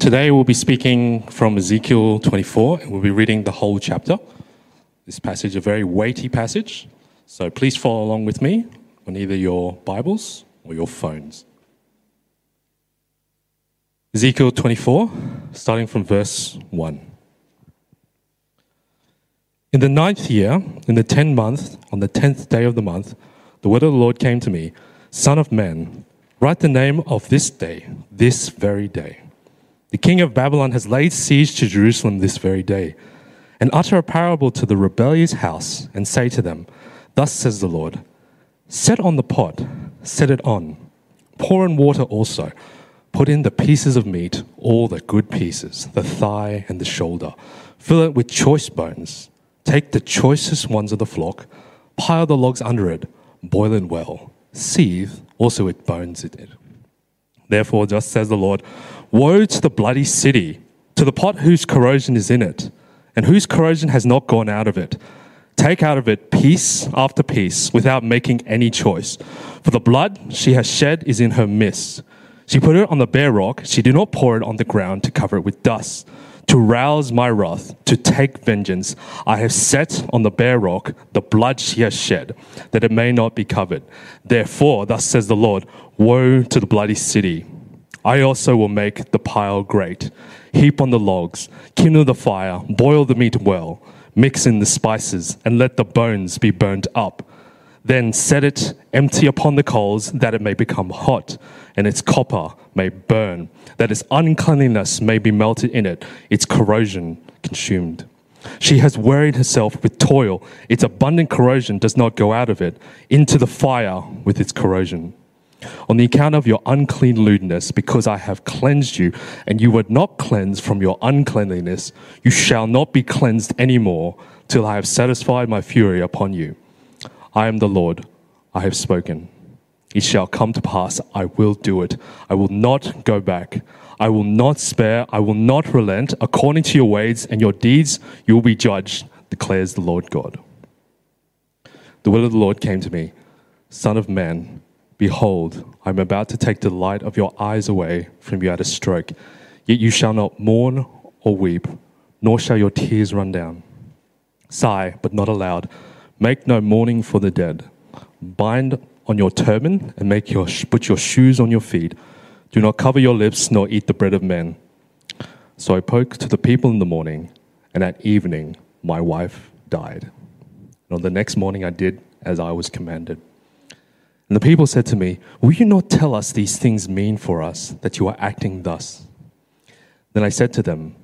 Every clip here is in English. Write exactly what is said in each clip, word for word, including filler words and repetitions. Today we'll be speaking from Ezekiel twenty-four, and we'll be reading the whole chapter. This passage is a very weighty passage, so please follow along with me on either your Bibles or your phones. Ezekiel twenty-four, starting from verse one. In the ninth year, in the tenth month, on the tenth day of the month, the word of the Lord came to me, Son of man, write the name of this day, this very day. The king of Babylon has laid siege to Jerusalem this very day. And utter a parable to the rebellious house, and say to them, Thus says the Lord, Set on the pot, set it on. Pour in water also. Put in the pieces of meat, all the good pieces, the thigh and the shoulder. Fill it with choice bones. Take the choicest ones of the flock. Pile the logs under it. Boil it well. Seethe also with bones in it. Therefore, thus says the Lord, Woe to the bloody city, to the pot whose corrosion is in it, and whose corrosion has not gone out of it. Take out of it piece after piece, without making any choice. For the blood she has shed is in her midst. She put it on the bare rock. She did not pour it on the ground to cover it with dust. To rouse my wrath, to take vengeance, I have set on the bare rock the blood she has shed, that it may not be covered. Therefore, thus says the Lord, Woe to the bloody city. I also will make the pile great. Heap on the logs, kindle the fire, boil the meat well, mix in the spices, and let the bones be burnt up. Then set it empty upon the coals, that it may become hot, and its copper may burn, that its uncleanliness may be melted in it, its corrosion consumed. She has wearied herself with toil. Its abundant corrosion does not go out of it, into the fire with its corrosion. On the account of your unclean lewdness, because I have cleansed you, and you were not cleansed from your uncleanliness, you shall not be cleansed any more, till I have satisfied my fury upon you. I am the Lord, I have spoken. It shall come to pass, I will do it. I will not go back. I will not spare, I will not relent. According to your ways and your deeds, you will be judged, declares the Lord God. The word of the Lord came to me, Son of man, behold, I am about to take the light of your eyes away from you at a stroke. Yet you shall not mourn or weep, nor shall your tears run down. Sigh, but not aloud. Make no mourning for the dead. Bind on your turban and make your put your shoes on your feet. Do not cover your lips, nor eat the bread of men. So I spoke to the people in the morning, and at evening my wife died. And on the next morning I did as I was commanded. And the people said to me, Will you not tell us these things mean for us, that you are acting thus? Then I said to them,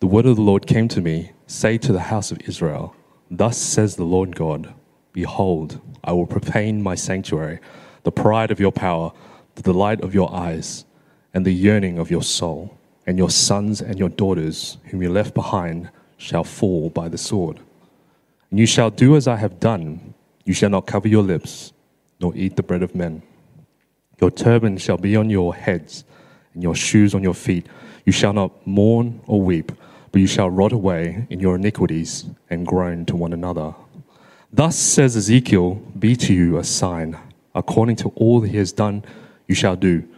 The word of the Lord came to me, Say to the house of Israel, Thus says the Lord God, Behold, I will profane my sanctuary, the pride of your power, the delight of your eyes, and the yearning of your soul, and your sons and your daughters, whom you left behind, shall fall by the sword. And you shall do as I have done, you shall not cover your lips, nor eat the bread of men. Your turban shall be on your heads, and your shoes on your feet. You shall not mourn or weep, but you shall rot away in your iniquities and groan to one another. Thus says Ezekiel, Be to you a sign. According to all that he has done, you shall do.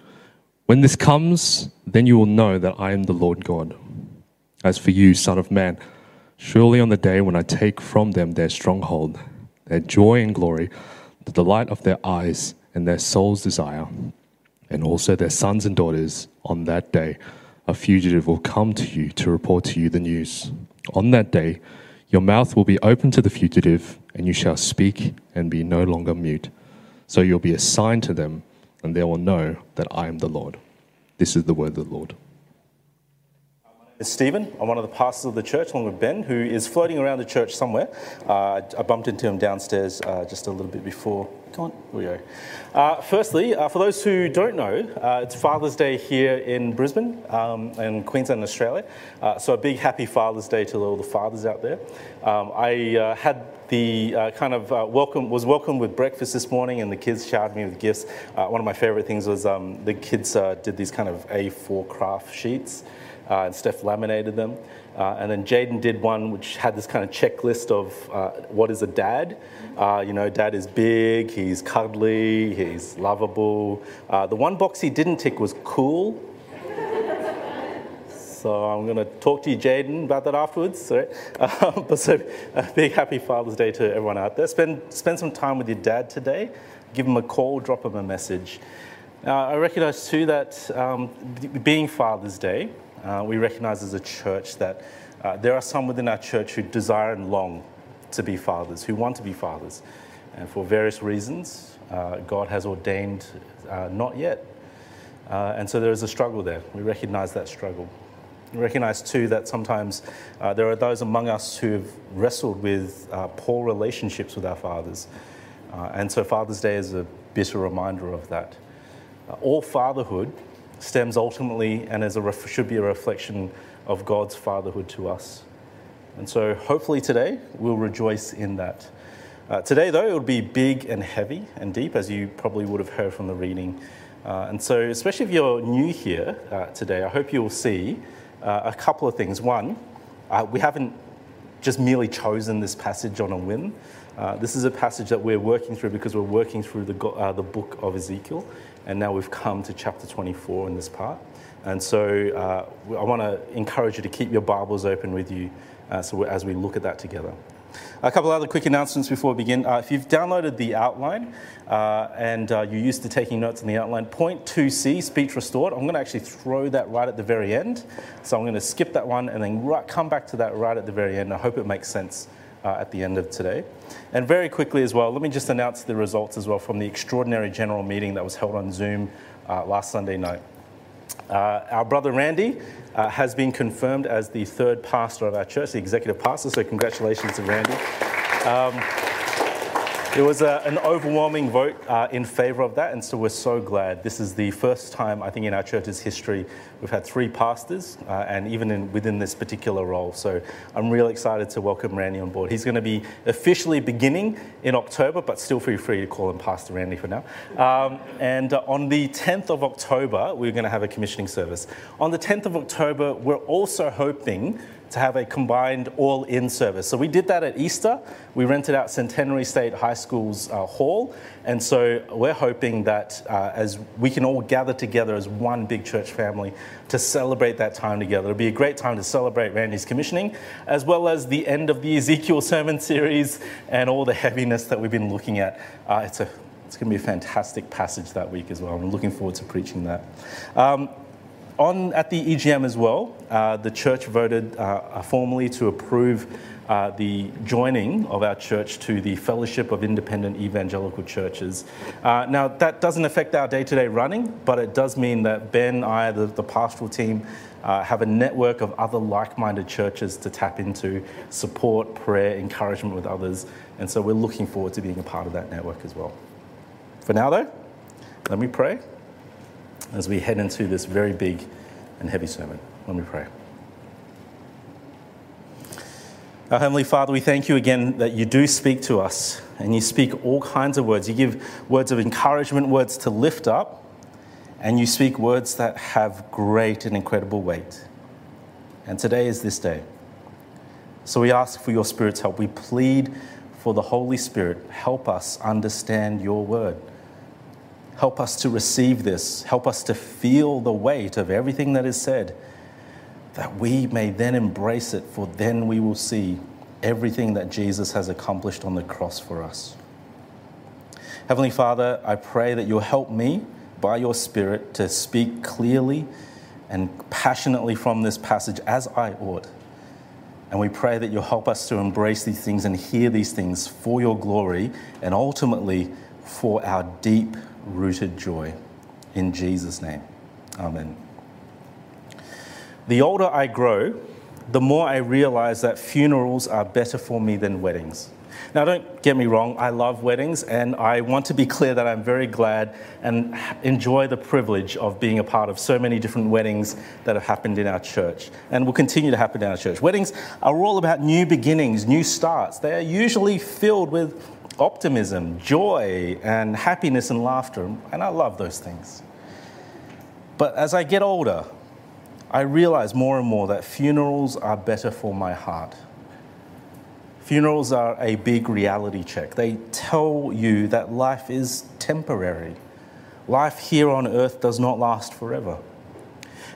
When this comes, then you will know that I am the Lord God. As for you, Son of man, surely on the day when I take from them their stronghold, their joy and glory, the delight of their eyes and their soul's desire, and also their sons and daughters, on that day a fugitive will come to you to report to you the news. On that day your mouth will be open to the fugitive, and you shall speak and be no longer mute. So you'll be a sign to them, and they will know that I am the Lord. This is the word of the Lord. It's Stephen. I'm one of the pastors of the church, along with Ben, who is floating around the church somewhere. Uh, I bumped into him downstairs uh, just a little bit before. Come on, here we go. Uh, firstly, uh, for those who don't know, uh, it's Father's Day here in Brisbane um, and Queensland, Australia. Uh, so a big happy Father's Day to all the fathers out there. Um, I uh, had the uh, kind of uh, welcome, was welcomed with breakfast this morning, and the kids showered me with gifts. Uh, one of my favourite things was um, the kids uh, did these kind of A four craft sheets. Uh, and Steph laminated them. Uh, and then Jaden did one which had this kind of checklist of uh, what is a dad. Uh, you know, dad is big, he's cuddly, he's lovable. Uh, the one box he didn't tick was cool. So I'm going to talk to you, Jaden, about that afterwards. Right? Um, but so a big happy Father's Day to everyone out there. Spend, spend some time with your dad today. Give him a call, drop him a message. Uh, I recognize too that um, being Father's Day, uh, we recognize as a church that uh, there are some within our church who desire and long to be fathers, who want to be fathers. And for various reasons, uh, God has ordained uh, not yet. Uh, and so there is a struggle there. We recognize that struggle. We recognize too that sometimes uh, there are those among us who have wrestled with uh, poor relationships with our fathers. Uh, and so Father's Day is a bitter reminder of that. Uh, all fatherhood stems ultimately and is a ref- should be a reflection of God's fatherhood to us. And so hopefully today we'll rejoice in that. Uh, today though, it'll be big and heavy and deep, as you probably would have heard from the reading. Uh, and so especially if you're new here uh, today, I hope you'll see uh, a couple of things. One, uh, we haven't just merely chosen this passage on a whim. Uh, this is a passage that we're working through because we're working through the, uh, the book of Ezekiel, and now we've come to chapter twenty-four in this part. And so uh, I want to encourage you to keep your Bibles open with you uh, so as we look at that together. A couple other quick announcements before we begin. Uh, if you've downloaded the outline uh, and uh, you're used to taking notes on the outline, point two C, Speech Restored, I'm going to actually throw that right at the very end. So I'm going to skip that one and then right, come back to that right at the very end. I hope it makes sense. Uh, at the end of today. And very quickly as well, let me just announce the results as well from the extraordinary general meeting that was held on Zoom uh, last Sunday night. Uh, our brother Randy uh, has been confirmed as the third pastor of our church, the executive pastor, so congratulations to Randy. Um, It was a, an overwhelming vote uh, in favour of that, and so we're so glad. This is the first time, I think, in our church's history we've had three pastors, uh, and even in, within this particular role. So I'm really excited to welcome Randy on board. He's going to be officially beginning in October, but still feel free to call him Pastor Randy for now. Um, and uh, on the tenth of October, we're going to have a commissioning service. On the tenth of October, we're also hoping to have a combined all-in service. So we did that at Easter. We rented out Centenary State High School's uh, hall. And so we're hoping that uh, as we can all gather together as one big church family to celebrate that time together. It'll be a great time to celebrate Randy's commissioning, as well as the end of the Ezekiel sermon series and all the heaviness that we've been looking at. Uh, it's a, it's going to be a fantastic passage that week as well. I'm looking forward to preaching that. Um, On, at the E G M as well, uh, the church voted uh, formally to approve uh, the joining of our church to the Fellowship of Independent Evangelical Churches. Uh, now, that doesn't affect our day-to-day running, but it does mean that Ben, I, the, the pastoral team, uh, have a network of other like-minded churches to tap into, support, prayer, encouragement with others. And so we're looking forward to being a part of that network as well. For now, though, let me pray as we head into this very big and heavy sermon. Let me pray. Our Heavenly Father, we thank you again that you do speak to us, and you speak all kinds of words. You give words of encouragement, words to lift up, and you speak words that have great and incredible weight. And today is this day. So we ask for your Spirit's help. We plead for the Holy Spirit. Help us understand your word. Help us to receive this. Help us to feel the weight of everything that is said, that we may then embrace it, for then we will see everything that Jesus has accomplished on the cross for us. Heavenly Father, I pray that you'll help me by your Spirit to speak clearly and passionately from this passage as I ought. And we pray that you'll help us to embrace these things and hear these things for your glory and ultimately for our deep rooted joy. In Jesus' name, amen. The older I grow, the more I realize that funerals are better for me than weddings. Now, don't get me wrong, I love weddings, and I want to be clear that I'm very glad and enjoy the privilege of being a part of so many different weddings that have happened in our church and will continue to happen in our church. Weddings are all about new beginnings, new starts. They are usually filled with optimism, joy, and happiness and laughter, and I love those things. But as I get older, I realize more and more that funerals are better for my heart. Funerals are a big reality check. They tell you that life is temporary. Life here on earth does not last forever.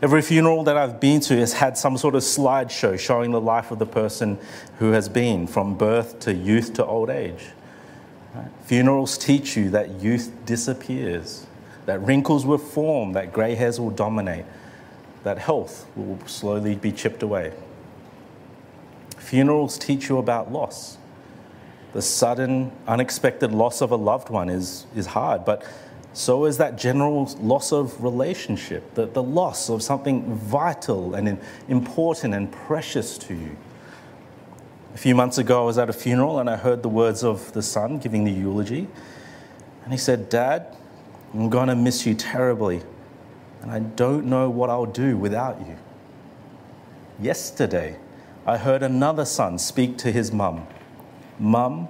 Every funeral that I've been to has had some sort of slideshow showing the life of the person who has been, from birth to youth to old age. Right? Funerals teach you that youth disappears, that wrinkles will form, that grey hairs will dominate, that health will slowly be chipped away. Funerals teach you about loss. The sudden, unexpected loss of a loved one is, is hard, but so is that general loss of relationship, the, the loss of something vital and important and precious to you. A few months ago, I was at a funeral and I heard the words of the son giving the eulogy. And he said, "Dad, I'm going to miss you terribly, and I don't know what I'll do without you." Yesterday, I heard another son speak to his mum. "Mum,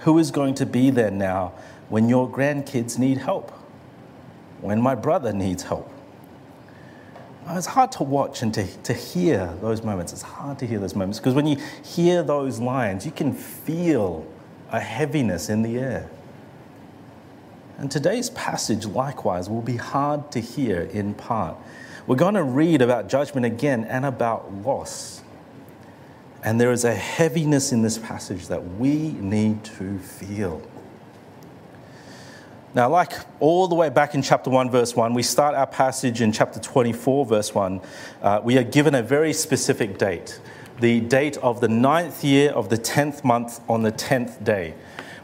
who is going to be there now when your grandkids need help? When my brother needs help?" It's hard to watch and to, to hear those moments. It's hard to hear those moments because when you hear those lines, you can feel a heaviness in the air. And today's passage, likewise, will be hard to hear in part. We're going to read about judgment again and about loss. And there is a heaviness in this passage that we need to feel. Now, like all the way back in chapter one, verse one, we start our passage in chapter twenty-four, verse one. Uh, we are given a very specific date, the date of the ninth year of the tenth month on the tenth day.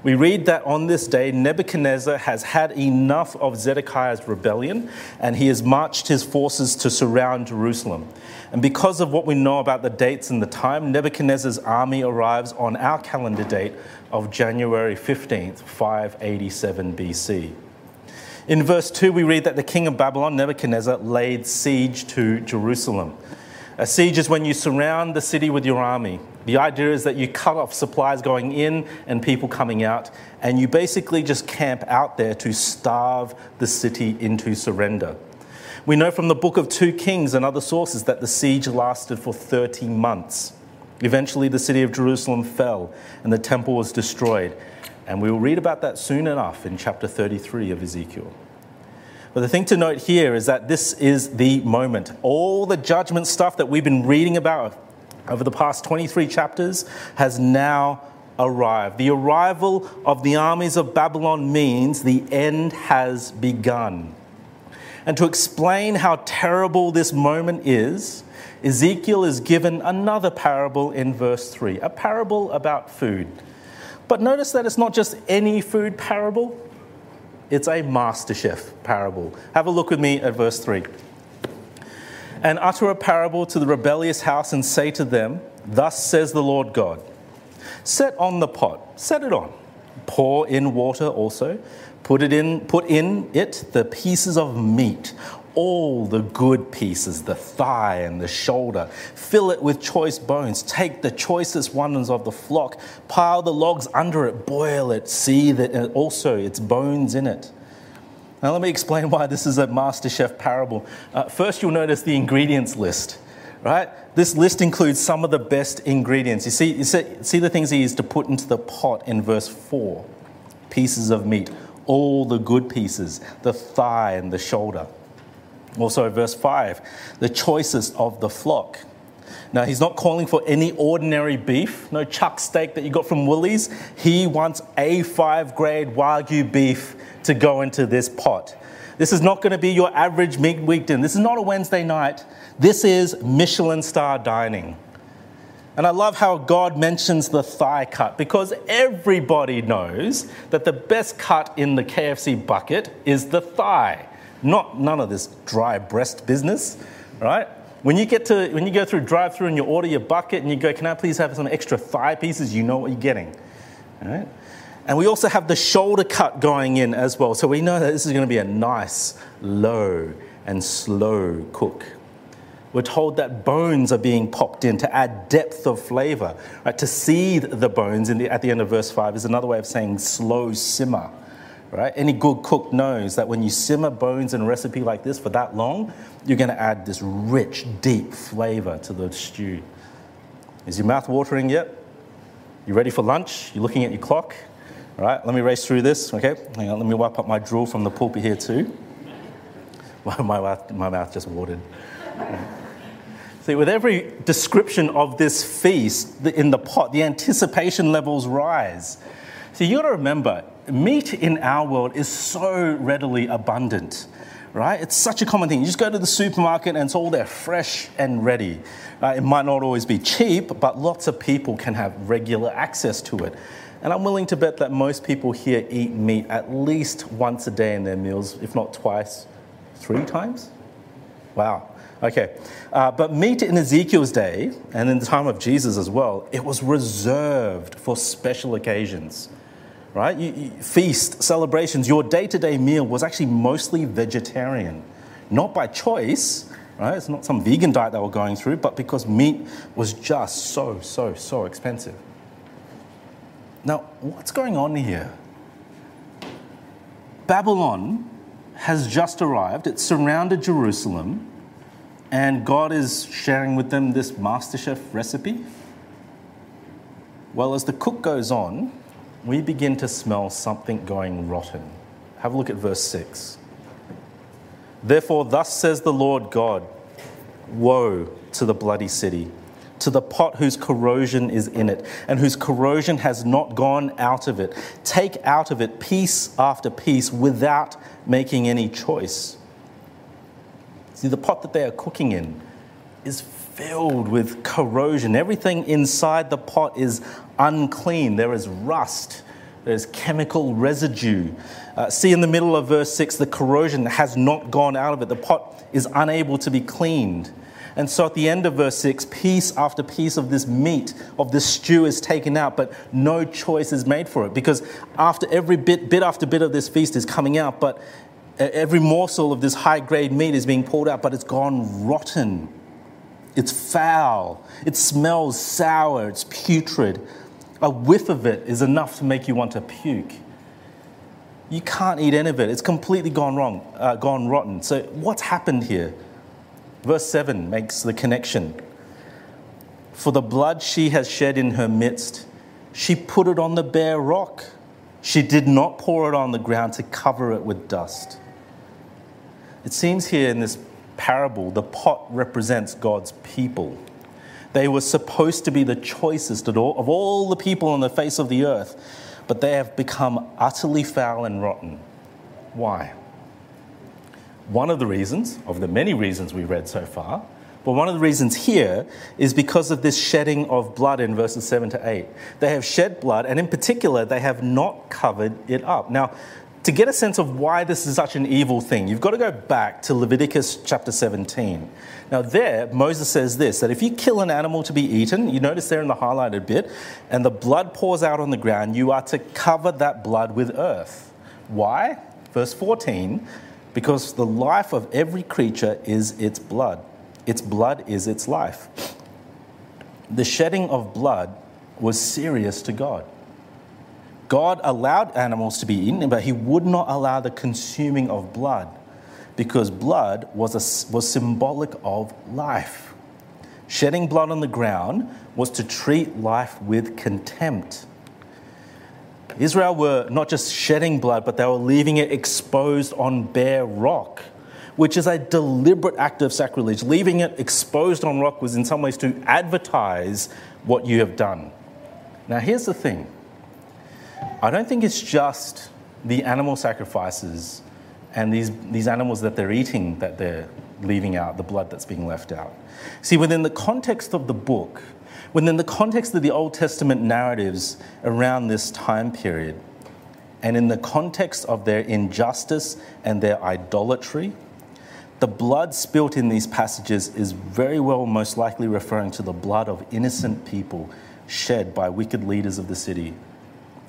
We read that on this day, Nebuchadnezzar has had enough of Zedekiah's rebellion, and he has marched his forces to surround Jerusalem. And because of what we know about the dates and the time, Nebuchadnezzar's army arrives on our calendar date of January fifteenth, five eighty-seven B C. In verse two, we read that the king of Babylon, Nebuchadnezzar, laid siege to Jerusalem. A siege is when you surround the city with your army. The idea is that you cut off supplies going in and people coming out, and you basically just camp out there to starve the city into surrender. We know from the book of Second Kings and other sources that the siege lasted for thirty months. Eventually, the city of Jerusalem fell and the temple was destroyed. And we will read about that soon enough in chapter thirty-three of Ezekiel. But the thing to note here is that this is the moment. All the judgment stuff that we've been reading about over the past twenty-three chapters has now arrived. The arrival of the armies of Babylon means the end has begun. And to explain how terrible this moment is, Ezekiel is given another parable in verse three, a parable about food. But notice that it's not just any food parable, it's a MasterChef parable. Have a look with me at verse three. "And utter a parable to the rebellious house and say to them, thus says the Lord God, set on the pot, set it on, pour in water also, put it in, put in it the pieces of meat, all the good pieces, the thigh and the shoulder, fill it with choice bones, take the choicest ones of the flock, pile the logs under it, boil it, seethe it, and also its bones in it." Now, let me explain why this is a MasterChef parable. Uh, first, you'll notice the ingredients list, right? This list includes some of the best ingredients. You see, you see, see the things he is to put into the pot in verse four. Pieces of meat, all the good pieces, the thigh and the shoulder. Also, verse five, the choicest of the flock. Now, he's not calling for any ordinary beef, no chuck steak that you got from Woolies. He wants A five grade Wagyu beef to go into this pot. This is not going to be your average midweek dinner. This is not a Wednesday night. This is Michelin star dining. And I love how God mentions the thigh cut, because everybody knows that the best cut in the K F C bucket is the thigh, not none of this dry breast business, right? When you get to when you go through drive-through and you order your bucket and you go, "Can I please have some extra thigh pieces?" You know what you're getting, all right? And we also have the shoulder cut going in as well. So we know that this is going to be a nice, low and slow cook. We're told that bones are being popped in to add depth of flavor, right? To seethe the bones in the, at the end of verse five is another way of saying slow simmer, right? Any good cook knows that when you simmer bones in a recipe like this for that long, you're going to add this rich, deep flavor to the stew. Is your mouth watering yet? You ready for lunch? You're looking at your clock? All right, let me race through this, okay? Hang on, let me wipe up my drool from the pulpit here too. My, my, mouth, my mouth just watered. See, with every description of this feast in the pot, the anticipation levels rise. See, you got to remember, meat in our world is so readily abundant, right? It's such a common thing. You just go to the supermarket and it's all there, fresh and ready. Uh, it might not always be cheap, but lots of people can have regular access to it. And I'm willing to bet that most people here eat meat at least once a day in their meals, if not twice, three times? Wow. Okay. Uh, but meat in Ezekiel's day, and in the time of Jesus as well, it was reserved for special occasions, right? You, you, feast, celebrations, your day-to-day meal was actually mostly vegetarian. Not by choice, right? It's not some vegan diet they were going through, but because meat was just so, so, so expensive. Now, what's going on here? Babylon has just arrived. It's surrounded Jerusalem, and God is sharing with them this MasterChef recipe. Well, as the cook goes on, we begin to smell something going rotten. Have a look at verse six. Therefore, thus says the Lord God, woe to the bloody city, to the pot whose corrosion is in it, and whose corrosion has not gone out of it. Take out of it piece after piece without making any choice. See, the pot that they are cooking in is filled with corrosion. Everything inside the pot is unclean. There is rust. There's chemical residue. Uh, see in the middle of verse six, the corrosion has not gone out of it. The pot is unable to be cleaned. And so at the end of verse six, piece after piece of this meat, of this stew is taken out, but no choice is made for it. Because after every bit, bit after bit of this feast is coming out, but every morsel of this high-grade meat is being pulled out, but it's gone rotten. It's foul. It smells sour. It's putrid. A whiff of it is enough to make you want to puke. You can't eat any of it. It's completely gone wrong, uh, gone rotten. So what's happened here? Verse seven makes the connection. For the blood she has shed in her midst, she put it on the bare rock. She did not pour it on the ground to cover it with dust. It seems here in this parable, the pot represents God's people. They were supposed to be the choicest of all, of all the people on the face of the earth, but they have become utterly foul and rotten. Why? One of the reasons, of the many reasons we've read so far, but one of the reasons here is because of this shedding of blood in verses seven to eight. They have shed blood, and in particular, they have not covered it up. Now, to get a sense of why this is such an evil thing, you've got to go back to Leviticus chapter seventeen. Now there, Moses says this, that if you kill an animal to be eaten, you notice there in the highlighted bit, and the blood pours out on the ground, you are to cover that blood with earth. Why? Verse fourteen, because the life of every creature is its blood. Its blood is its life. The shedding of blood was serious to God. God allowed animals to be eaten, but he would not allow the consuming of blood because blood was, a, was symbolic of life. Shedding blood on the ground was to treat life with contempt. Israel were not just shedding blood, but they were leaving it exposed on bare rock, which is a deliberate act of sacrilege. Leaving it exposed on rock was in some ways to advertise what you have done. Now, here's the thing. I don't think it's just the animal sacrifices and these, these animals that they're eating that they're leaving out, the blood that's being left out. See, within the context of the book, within the context of the Old Testament narratives around this time period, and in the context of their injustice and their idolatry, the blood spilt in these passages is very well most likely referring to the blood of innocent people shed by wicked leaders of the city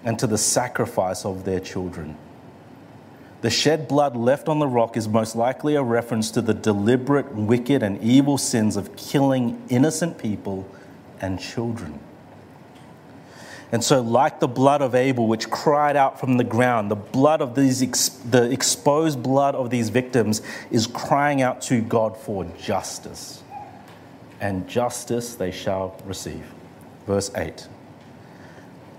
and to the sacrifice of their children. The shed blood left on the rock is most likely a reference to the deliberate, wicked, and evil sins of killing innocent people and children. And so, like the blood of Abel, which cried out from the ground, the blood of these, ex- the exposed blood of these victims is crying out to God for justice. And justice they shall receive. Verse eight.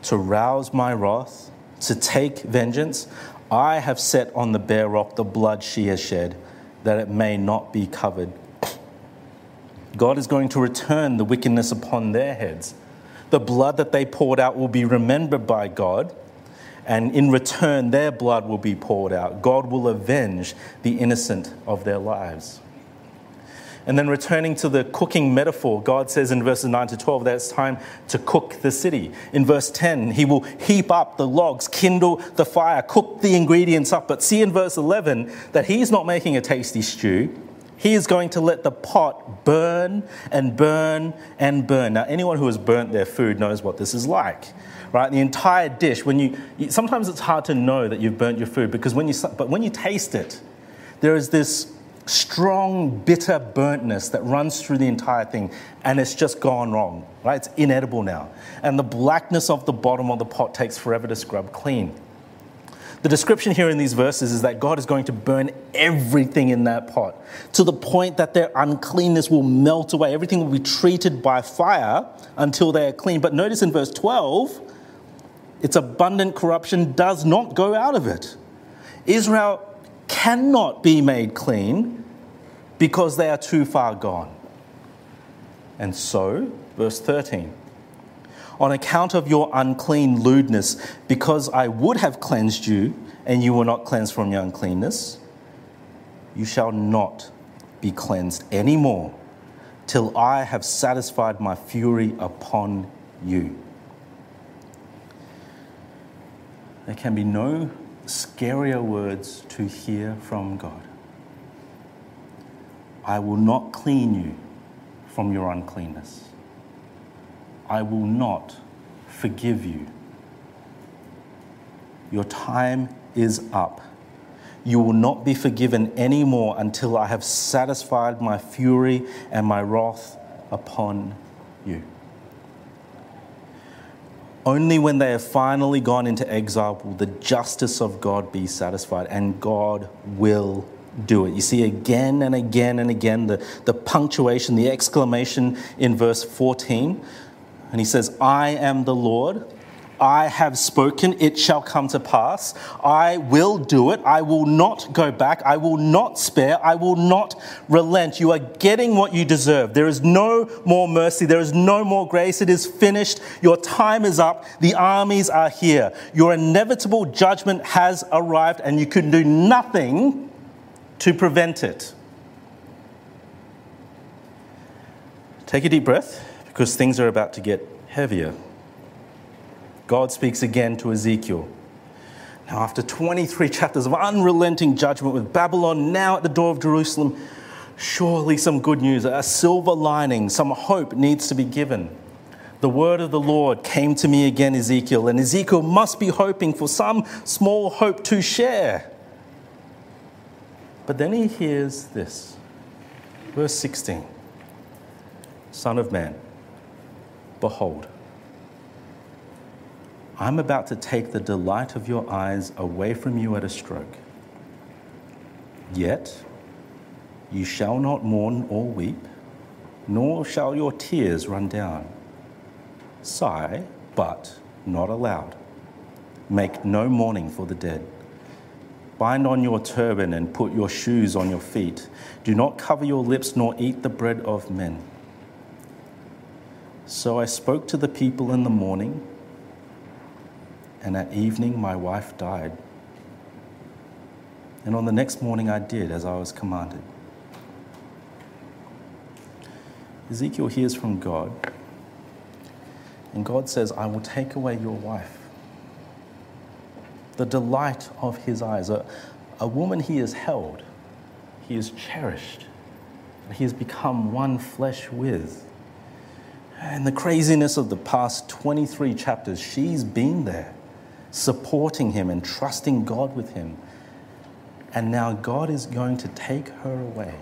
To rouse my wrath, to take vengeance, I have set on the bare rock the blood she has shed, that it may not be covered God is going to return the wickedness upon their heads. The blood that they poured out will be remembered by God, and in return, their blood will be poured out. God will avenge the innocent of their lives. And then returning to the cooking metaphor, God says in verses nine to twelve that it's time to cook the city. In verse ten, he will heap up the logs, kindle the fire, cook the ingredients up. But see in verse eleven that he's not making a tasty stew. He is going to let the pot burn and burn and burn. Now, anyone who has burnt their food knows what this is like, right? The entire dish, when you, sometimes it's hard to know that you've burnt your food, because when you, but when you taste it, there is this strong, bitter burntness that runs through the entire thing, and it's just gone wrong, right? It's inedible now. And the blackness of the bottom of the pot takes forever to scrub clean. The description here in these verses is that God is going to burn everything in that pot to the point that their uncleanness will melt away. Everything will be treated by fire until they are clean. But notice in verse twelve, its abundant corruption does not go out of it. Israel cannot be made clean because they are too far gone. And so, verse thirteen, on account of your unclean lewdness, because I would have cleansed you, and you were not cleansed from your uncleanness, you shall not be cleansed anymore till I have satisfied my fury upon you. There can be no scarier words to hear from God. I will not clean you from your uncleanness. I will not forgive you. Your time is up. You will not be forgiven anymore until I have satisfied my fury and my wrath upon you. Only when they have finally gone into exile will the justice of God be satisfied, and God will do it. You see again and again and again the, the punctuation, the exclamation in verse fourteen. And he says, I am the Lord, I have spoken, it shall come to pass. I will do it, I will not go back, I will not spare, I will not relent. You are getting what you deserve. There is no more mercy, there is no more grace. It is finished, your time is up, the armies are here. Your inevitable judgment has arrived, and you can do nothing to prevent it. Take a deep breath, because things are about to get heavier. God speaks again to Ezekiel. Now, after twenty-three chapters of unrelenting judgment with Babylon now at the door of Jerusalem, surely some good news, a silver lining, some hope needs to be given. The word of the Lord came to me again, Ezekiel, and Ezekiel must be hoping for some small hope to share. But then he hears this, verse sixteen, Son of man, behold, I'm about to take the delight of your eyes away from you at a stroke. Yet you shall not mourn or weep, nor shall your tears run down. Sigh, but not aloud. Make no mourning for the dead. Bind on your turban and put your shoes on your feet. Do not cover your lips, nor eat the bread of men. So I spoke to the people in the morning, and at evening my wife died. And on the next morning I did as I was commanded. Ezekiel hears from God, and God says, I will take away your wife, the delight of his eyes. A, a woman he has held, he has cherished, and he has become one flesh with. And the craziness of the past twenty-three chapters, she's been there, supporting him and trusting God with him. And now God is going to take her away.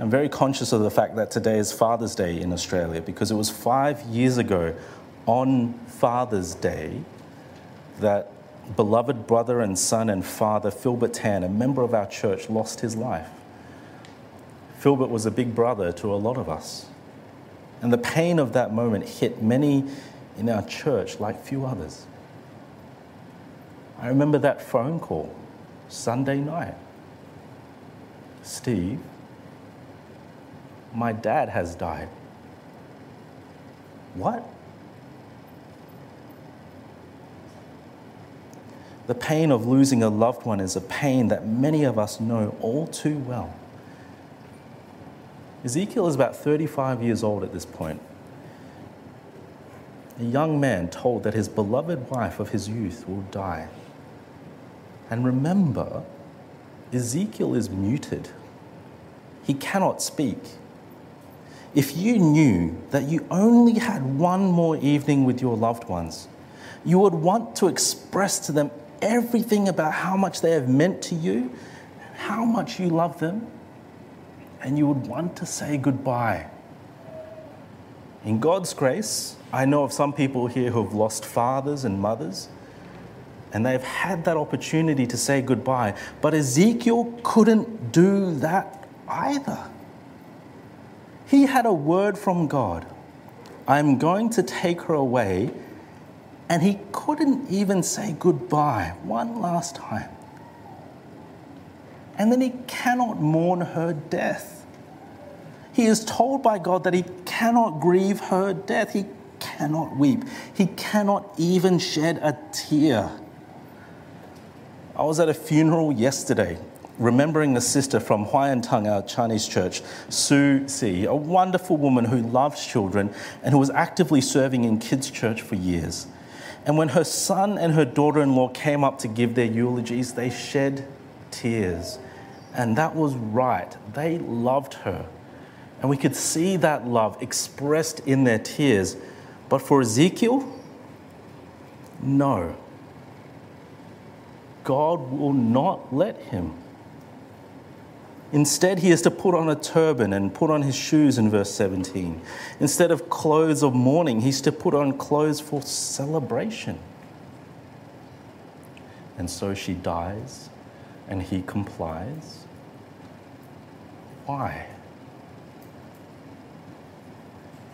I'm very conscious of the fact that today is Father's Day in Australia, because it was five years ago on Father's Day that beloved brother and son and father Philbert Tan, a member of our church, lost his life. Philbert was a big brother to a lot of us. And the pain of that moment hit many in our church like few others. I remember that phone call Sunday night. Steve, my dad has died. What? The pain of losing a loved one is a pain that many of us know all too well. Ezekiel is about thirty-five years old at this point. A young man told that his beloved wife of his youth will die. And remember, Ezekiel is muted. He cannot speak. If you knew that you only had one more evening with your loved ones, you would want to express to them everything about how much they have meant to you, and how much you love them, and you would want to say goodbye. In God's grace, I know of some people here who have lost fathers and mothers, and they've had that opportunity to say goodbye. But Ezekiel couldn't do that either. He had a word from God. I'm going to take her away. And he couldn't even say goodbye one last time. And then he cannot mourn her death. He is told by God that he cannot grieve her death. He cannot weep. He cannot even shed a tear. I was at a funeral yesterday, remembering a sister from Hoi An Tung, our Chinese church, Su Si, a wonderful woman who loves children and who was actively serving in kids' church for years. And when her son and her daughter-in-law came up to give their eulogies, they shed tears. And that was right. They loved her. And we could see that love expressed in their tears. But for Ezekiel, no. God will not let him. Instead, he is to put on a turban and put on his shoes in verse seventeen. Instead of clothes of mourning, he's to put on clothes for celebration. And so she dies, and he complies. Why?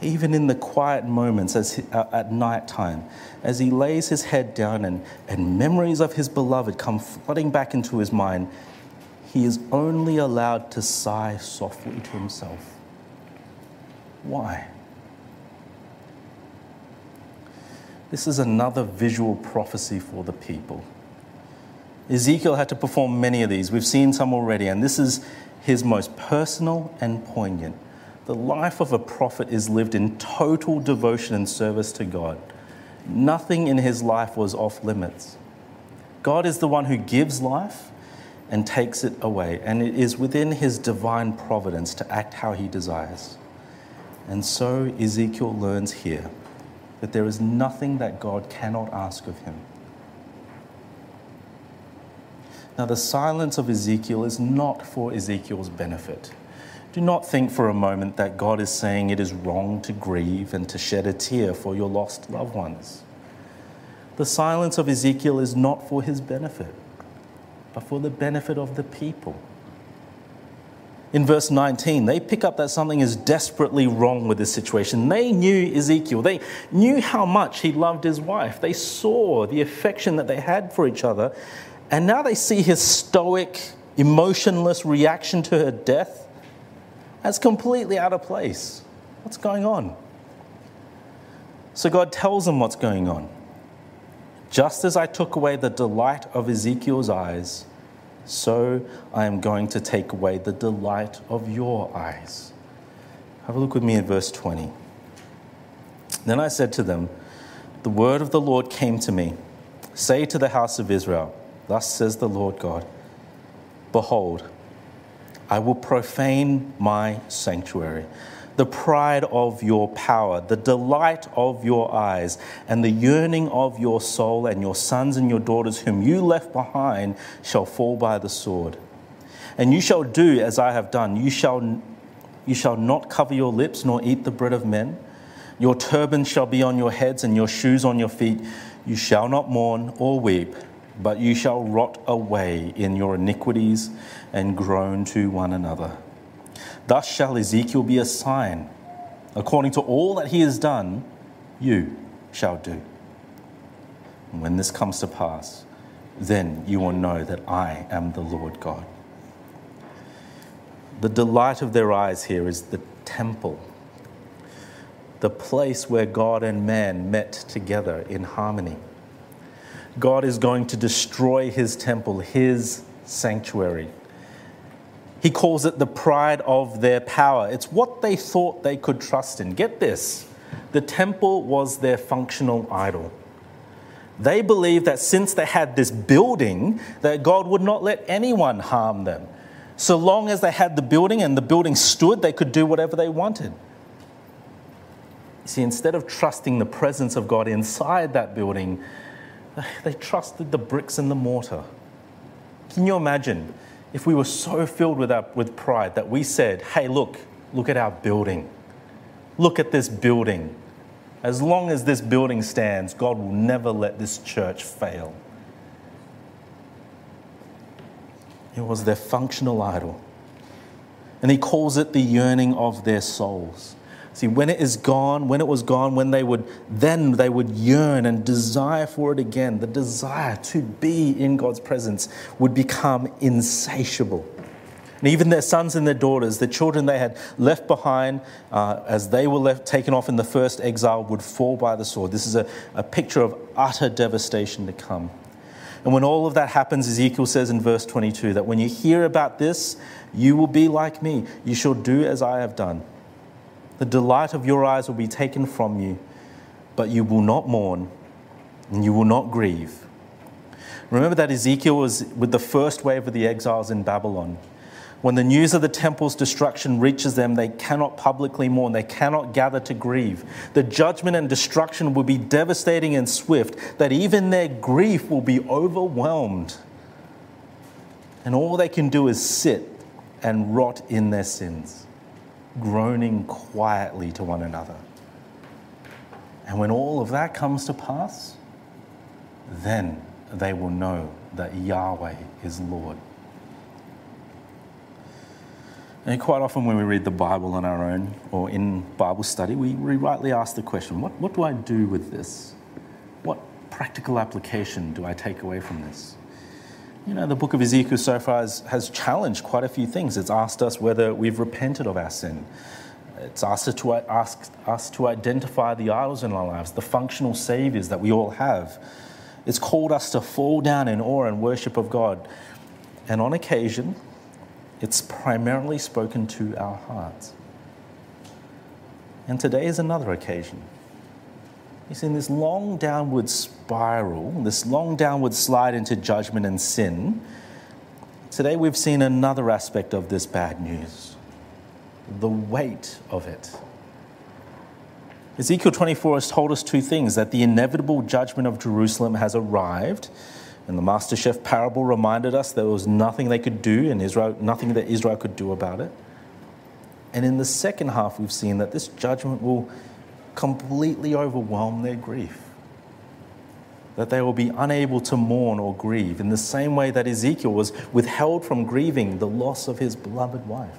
Even in the quiet moments as he, uh, at night time, as he lays his head down and, and memories of his beloved come flooding back into his mind, he is only allowed to sigh softly to himself. Why? This is another visual prophecy for the people. Ezekiel had to perform many of these. We've seen some already, and this is his most personal and poignant. The life of a prophet is lived in total devotion and service to God. Nothing in his life was off limits. God is the one who gives life and takes it away, and it is within his divine providence to act how he desires. And so Ezekiel learns here that there is nothing that God cannot ask of him. Now, the silence of Ezekiel is not for Ezekiel's benefit. Do not think for a moment that God is saying it is wrong to grieve and to shed a tear for your lost loved ones. The silence of Ezekiel is not for his benefit, but for the benefit of the people. In verse nineteen, they pick up that something is desperately wrong with this situation. They knew Ezekiel. They knew how much he loved his wife. They saw the affection that they had for each other. And now they see his stoic, emotionless reaction to her death as completely out of place. What's going on? So God tells them what's going on. Just as I took away the delight of Ezekiel's eyes, so I am going to take away the delight of your eyes. Have a look with me at verse twenty. Then I said to them, the word of the Lord came to me. Say to the house of Israel, thus says the Lord God, behold, I will profane my sanctuary, the pride of your power, the delight of your eyes, and the yearning of your soul, and your sons and your daughters whom you left behind shall fall by the sword. And you shall do as I have done. You shall, you shall not cover your lips nor eat the bread of men. Your turbans shall be on your heads and your shoes on your feet. You shall not mourn or weep, but you shall rot away in your iniquities and groan to one another. Thus shall Ezekiel be a sign. According to all that he has done, you shall do. And when this comes to pass, then you will know that I am the Lord God. The delight of their eyes here is the temple, the place where God and man met together in harmony. God is going to destroy his temple, his sanctuary. He calls it the pride of their power. It's what they thought they could trust in. Get this, the temple was their functional idol. They believed that since they had this building, that God would not let anyone harm them. So long as they had the building and the building stood, they could do whatever they wanted. See, instead of trusting the presence of God inside that building, they trusted the bricks and the mortar. Can you imagine if we were so filled with, our, with pride that we said, hey, look, look at our building. Look at this building. As long as this building stands, God will never let this church fail. It was their functional idol. And he calls it the yearning of their souls. See, when it is gone, when it was gone, when they would, then they would yearn and desire for it again. The desire to be in God's presence would become insatiable. And even their sons and their daughters, the children they had left behind uh, as they were left, taken off in the first exile, would fall by the sword. This is a, a picture of utter devastation to come. And when all of that happens, Ezekiel says in verse twenty-two, that when you hear about this, you will be like me. You shall do as I have done. The delight of your eyes will be taken from you, but you will not mourn and you will not grieve. Remember that Ezekiel was with the first wave of the exiles in Babylon. When the news of the temple's destruction reaches them, they cannot publicly mourn. They cannot gather to grieve. The judgment and destruction will be devastating and swift, that even their grief will be overwhelmed. And all they can do is sit and rot in their sins, groaning quietly to one another. And when all of that comes to pass, then they will know that Yahweh is Lord. And quite often when we read the Bible on our own or in Bible study, we rightly ask the question, what, what do I do with this? What practical application do I take away from this? You know, the book of Ezekiel so far has, has challenged quite a few things. It's asked us whether we've repented of our sin. It's asked us to, asked us to identify the idols in our lives, the functional saviors that we all have. It's called us to fall down in awe and worship of God. And on occasion, it's primarily spoken to our hearts. And today is another occasion. You see, in this long downward spiral, this long downward slide into judgment and sin, today we've seen another aspect of this bad news, the weight of it. Ezekiel twenty-four has told us two things, that the inevitable judgment of Jerusalem has arrived, and the Master Chef parable reminded us there was nothing they could do in Israel, nothing that Israel could do about it. And in the second half, we've seen that this judgment will completely overwhelm their grief, that they will be unable to mourn or grieve in the same way that Ezekiel was withheld from grieving the loss of his beloved wife.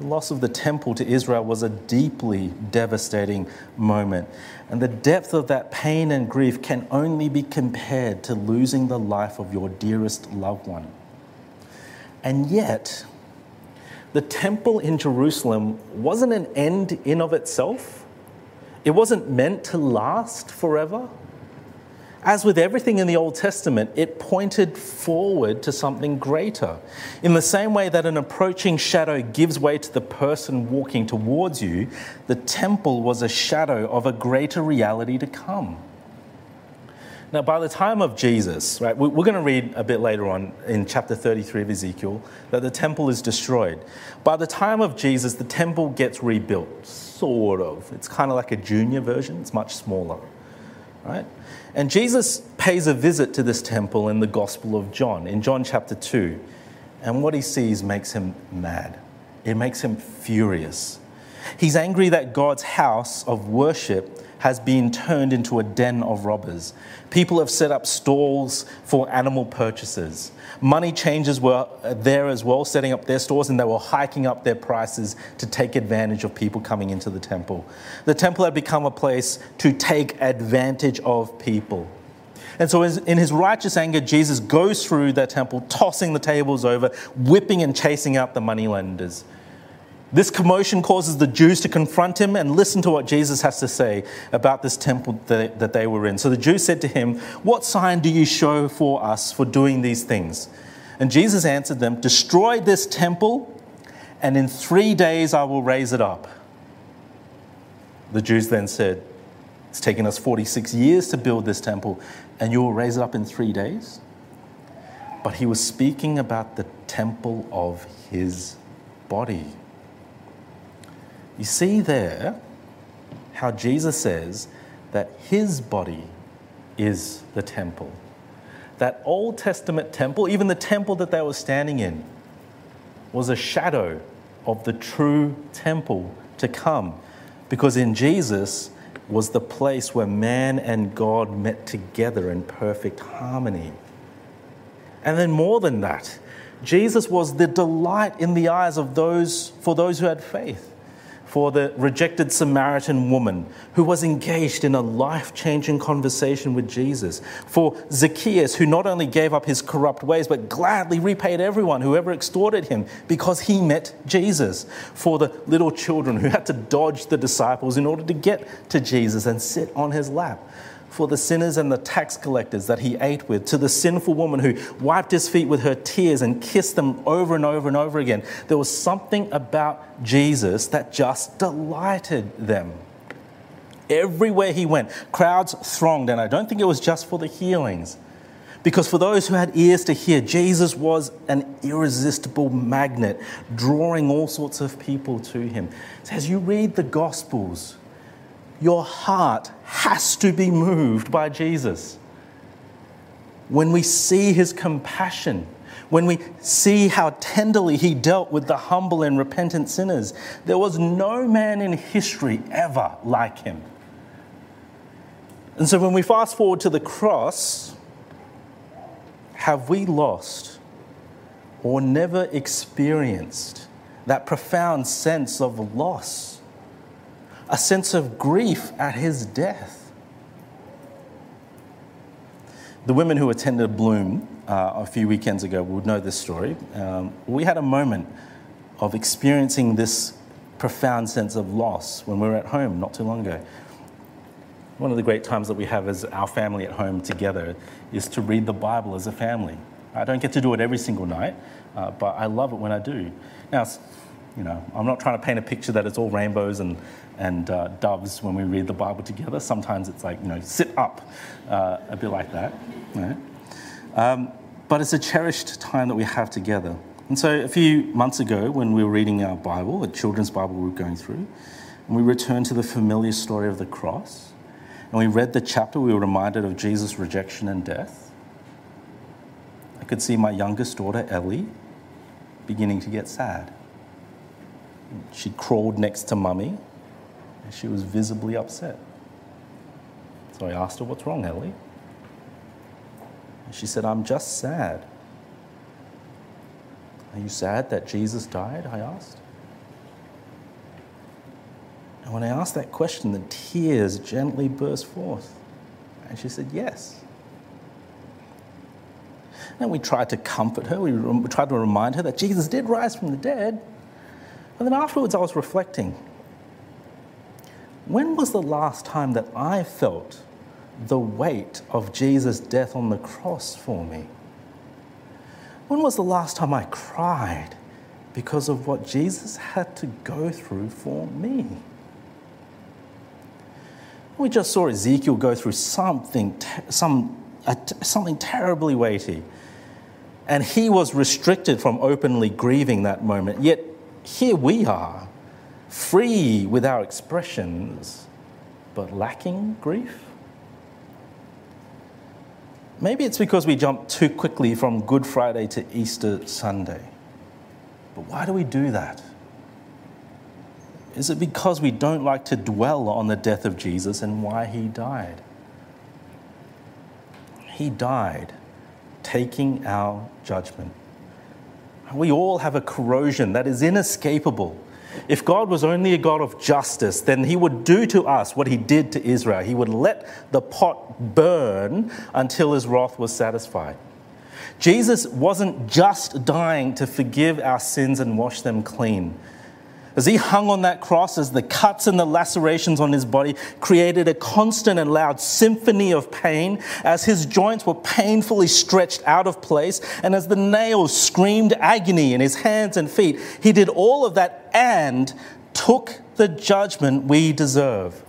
The loss of the temple to Israel was a deeply devastating moment, and the depth of that pain and grief can only be compared to losing the life of your dearest loved one. And yet, the temple in Jerusalem wasn't an end in of itself. It wasn't meant to last forever. As with everything in the Old Testament, it pointed forward to something greater. In the same way that an approaching shadow gives way to the person walking towards you, the temple was a shadow of a greater reality to come. Now, by the time of Jesus, right, we're going to read a bit later on in chapter thirty-three of Ezekiel that the temple is destroyed. By the time of Jesus, the temple gets rebuilt, sort of. It's kind of like a junior version. It's much smaller, right? And Jesus pays a visit to this temple in the Gospel of John, in John chapter two. And what he sees makes him mad. It makes him furious. He's angry that God's house of worship has been turned into a den of robbers. People have set up stalls for animal purchases. Money changers were there as well, setting up their stores, and they were hiking up their prices to take advantage of people coming into the temple. The temple had become a place to take advantage of people. And so in his righteous anger, Jesus goes through the temple, tossing the tables over, whipping and chasing out the moneylenders. This commotion causes the Jews to confront him and listen to what Jesus has to say about this temple that they were in. So the Jews said to him, "What sign do you show for us for doing these things?" And Jesus answered them, "Destroy this temple, and in three days I will raise it up." The Jews then said, "It's taken us forty-six years to build this temple, and you will raise it up in three days?" But he was speaking about the temple of his body. You see there how Jesus says that his body is the temple. That Old Testament temple, even the temple that they were standing in, was a shadow of the true temple to come, because in Jesus was the place where man and God met together in perfect harmony. And then more than that, Jesus was the delight in the eyes of those, for those who had faith, for the rejected Samaritan woman who was engaged in a life-changing conversation with Jesus, for Zacchaeus, who not only gave up his corrupt ways but gladly repaid everyone, whoever extorted him, because he met Jesus, for the little children who had to dodge the disciples in order to get to Jesus and sit on his lap, for the sinners and the tax collectors that he ate with, to the sinful woman who wiped his feet with her tears and kissed them over and over and over again. There was something about Jesus that just delighted them. Everywhere he went, crowds thronged, and I don't think it was just for the healings, because for those who had ears to hear, Jesus was an irresistible magnet, drawing all sorts of people to him. So as you read the Gospels, your heart has to be moved by Jesus. When we see his compassion, when we see how tenderly he dealt with the humble and repentant sinners, there was no man in history ever like him. And so when we fast forward to the cross, have we lost or never experienced that profound sense of loss? A sense of grief at his death. The women who attended Bloom uh, a few weekends ago would know this story. Um, we had a moment of experiencing this profound sense of loss when we were at home not too long ago. One of the great times that we have as our family at home together is to read the Bible as a family. I don't get to do it every single night, uh, but I love it when I do. Now, you know, I'm not trying to paint a picture that it's all rainbows and and uh, doves when we read the Bible together. Sometimes it's like, you know, sit up, uh, a bit like that. Right? Um, but it's a cherished time that we have together. And so a few months ago, when we were reading our Bible, a children's Bible we were going through, and we returned to the familiar story of the cross, and we read the chapter, we were reminded of Jesus' rejection and death. I could see my youngest daughter, Ellie, beginning to get sad. She crawled next to Mummy, and she was visibly upset. So I asked her, "What's wrong, Ellie?" And she said, "I'm just sad." "Are you sad that Jesus died?" I asked. And when I asked that question, the tears gently burst forth. And she said, "Yes." And we tried to comfort her. We tried to remind her that Jesus did rise from the dead. And then afterwards, I was reflecting. When was the last time that I felt the weight of Jesus' death on the cross for me? When was the last time I cried because of what Jesus had to go through for me? We just saw Ezekiel go through something, some, something terribly weighty. And he was restricted from openly grieving that moment, yet here we are, free with our expressions, but lacking grief. Maybe it's because we jump too quickly from Good Friday to Easter Sunday. But why do we do that? Is it because we don't like to dwell on the death of Jesus and why he died? He died taking our judgment. We all have a corrosion that is inescapable. If God was only a God of justice, then he would do to us what he did to Israel. He would let the pot burn until his wrath was satisfied. Jesus wasn't just dying to forgive our sins and wash them clean. As he hung on that cross, as the cuts and the lacerations on his body created a constant and loud symphony of pain, as his joints were painfully stretched out of place, and as the nails screamed agony in his hands and feet, he did all of that and took the judgment we deserve.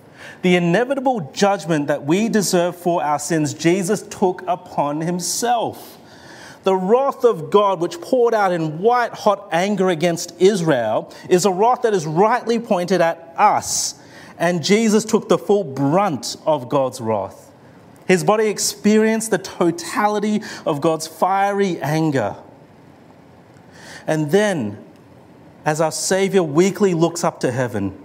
The inevitable judgment that we deserve for our sins, Jesus took upon himself. The wrath of God, which poured out in white-hot anger against Israel, is a wrath that is rightly pointed at us. And Jesus took the full brunt of God's wrath. His body experienced the totality of God's fiery anger. And then, as our Savior weakly looks up to heaven,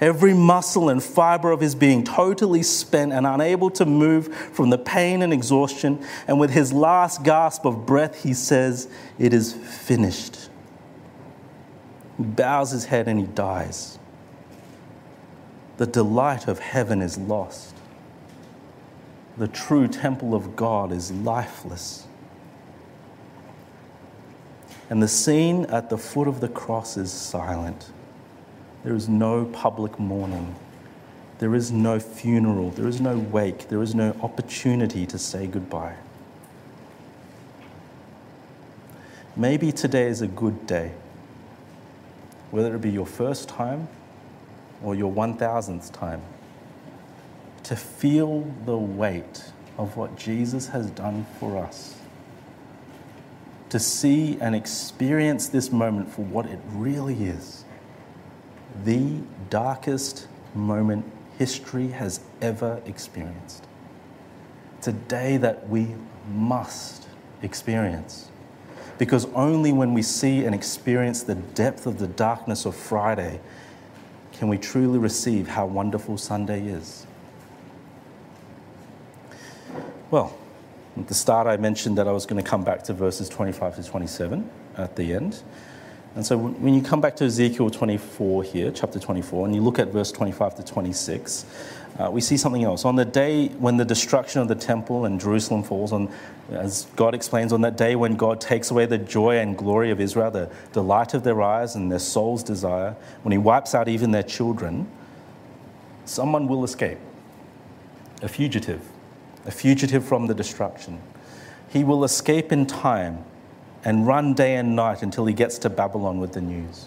every muscle and fibre of his being totally spent and unable to move from the pain and exhaustion. And with his last gasp of breath, he says, "It is finished." He bows his head and he dies. The delight of heaven is lost. The true temple of God is lifeless. And the scene at the foot of the cross is silent. There is no public mourning. There is no funeral. There is no wake. There is no opportunity to say goodbye. Maybe today is a good day, whether it be your first time or your one thousandth time, to feel the weight of what Jesus has done for us, to see and experience this moment for what it really is. The darkest moment history has ever experienced. It's a day that we must experience, because only when we see and experience the depth of the darkness of Friday can we truly receive how wonderful Sunday is. Well, at the start I mentioned that I was going to come back to verses twenty-five to twenty-seven at the end. And so when you come back to Ezekiel twenty-four here, chapter twenty-four, and you look at verse twenty-five to twenty-six, uh, we see something else. On the day when the destruction of the temple and Jerusalem falls, on, as God explains, on that day when God takes away the joy and glory of Israel, the delight of their eyes and their soul's desire, when he wipes out even their children, someone will escape. A fugitive. A fugitive from the destruction. He will escape in time and run day and night until he gets to Babylon with the news.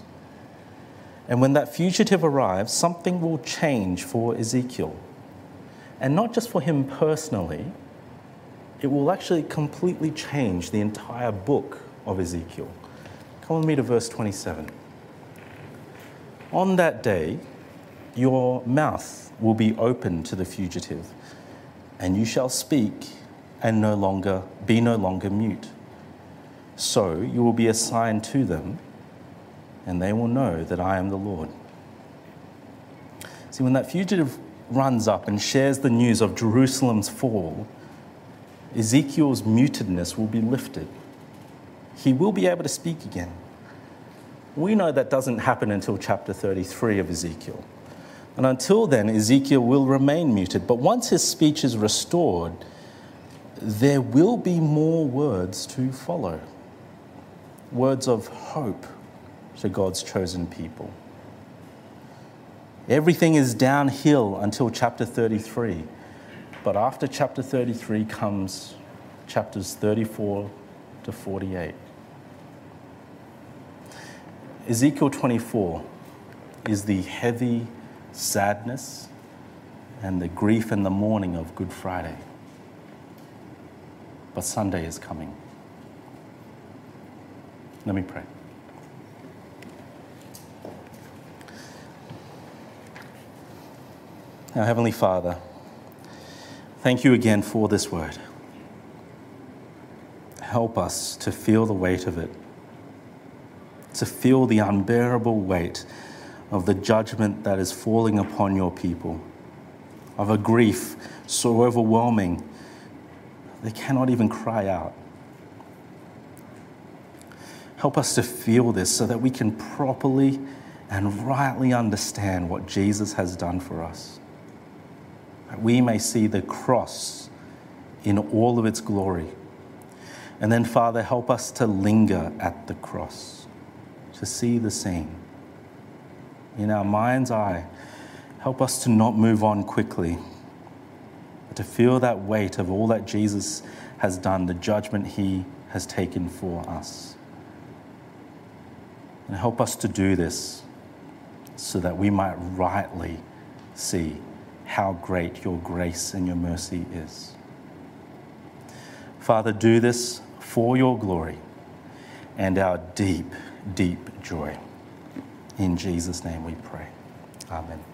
And when that fugitive arrives, something will change for Ezekiel. And not just for him personally, it will actually completely change the entire book of Ezekiel. Come with me to verse twenty-seven. On that day, your mouth will be open to the fugitive, and you shall speak and no longer be no longer mute. So you will be a sign to them, and they will know that I am the Lord. See, when that fugitive runs up and shares the news of Jerusalem's fall, Ezekiel's mutedness will be lifted. He will be able to speak again. We know that doesn't happen until chapter thirty-three of Ezekiel. And until then, Ezekiel will remain muted. But once his speech is restored, there will be more words to follow. Words of hope to God's chosen people. Everything is downhill until chapter thirty-three, but after chapter thirty-three comes chapters thirty-four to forty-eight. Ezekiel twenty-four is the heavy sadness and the grief and the mourning of Good Friday. But Sunday is coming. Let me pray. Our Heavenly Father, thank you again for this word. Help us to feel the weight of it, to feel the unbearable weight of the judgment that is falling upon your people, of a grief so overwhelming they cannot even cry out. Help us to feel this so that we can properly and rightly understand what Jesus has done for us. That we may see the cross in all of its glory. And then, Father, help us to linger at the cross, to see the scene. In our mind's eye, help us to not move on quickly, but to feel that weight of all that Jesus has done, the judgment he has taken for us. And help us to do this so that we might rightly see how great your grace and your mercy is. Father, do this for your glory and our deep, deep joy. In Jesus' name we pray. Amen.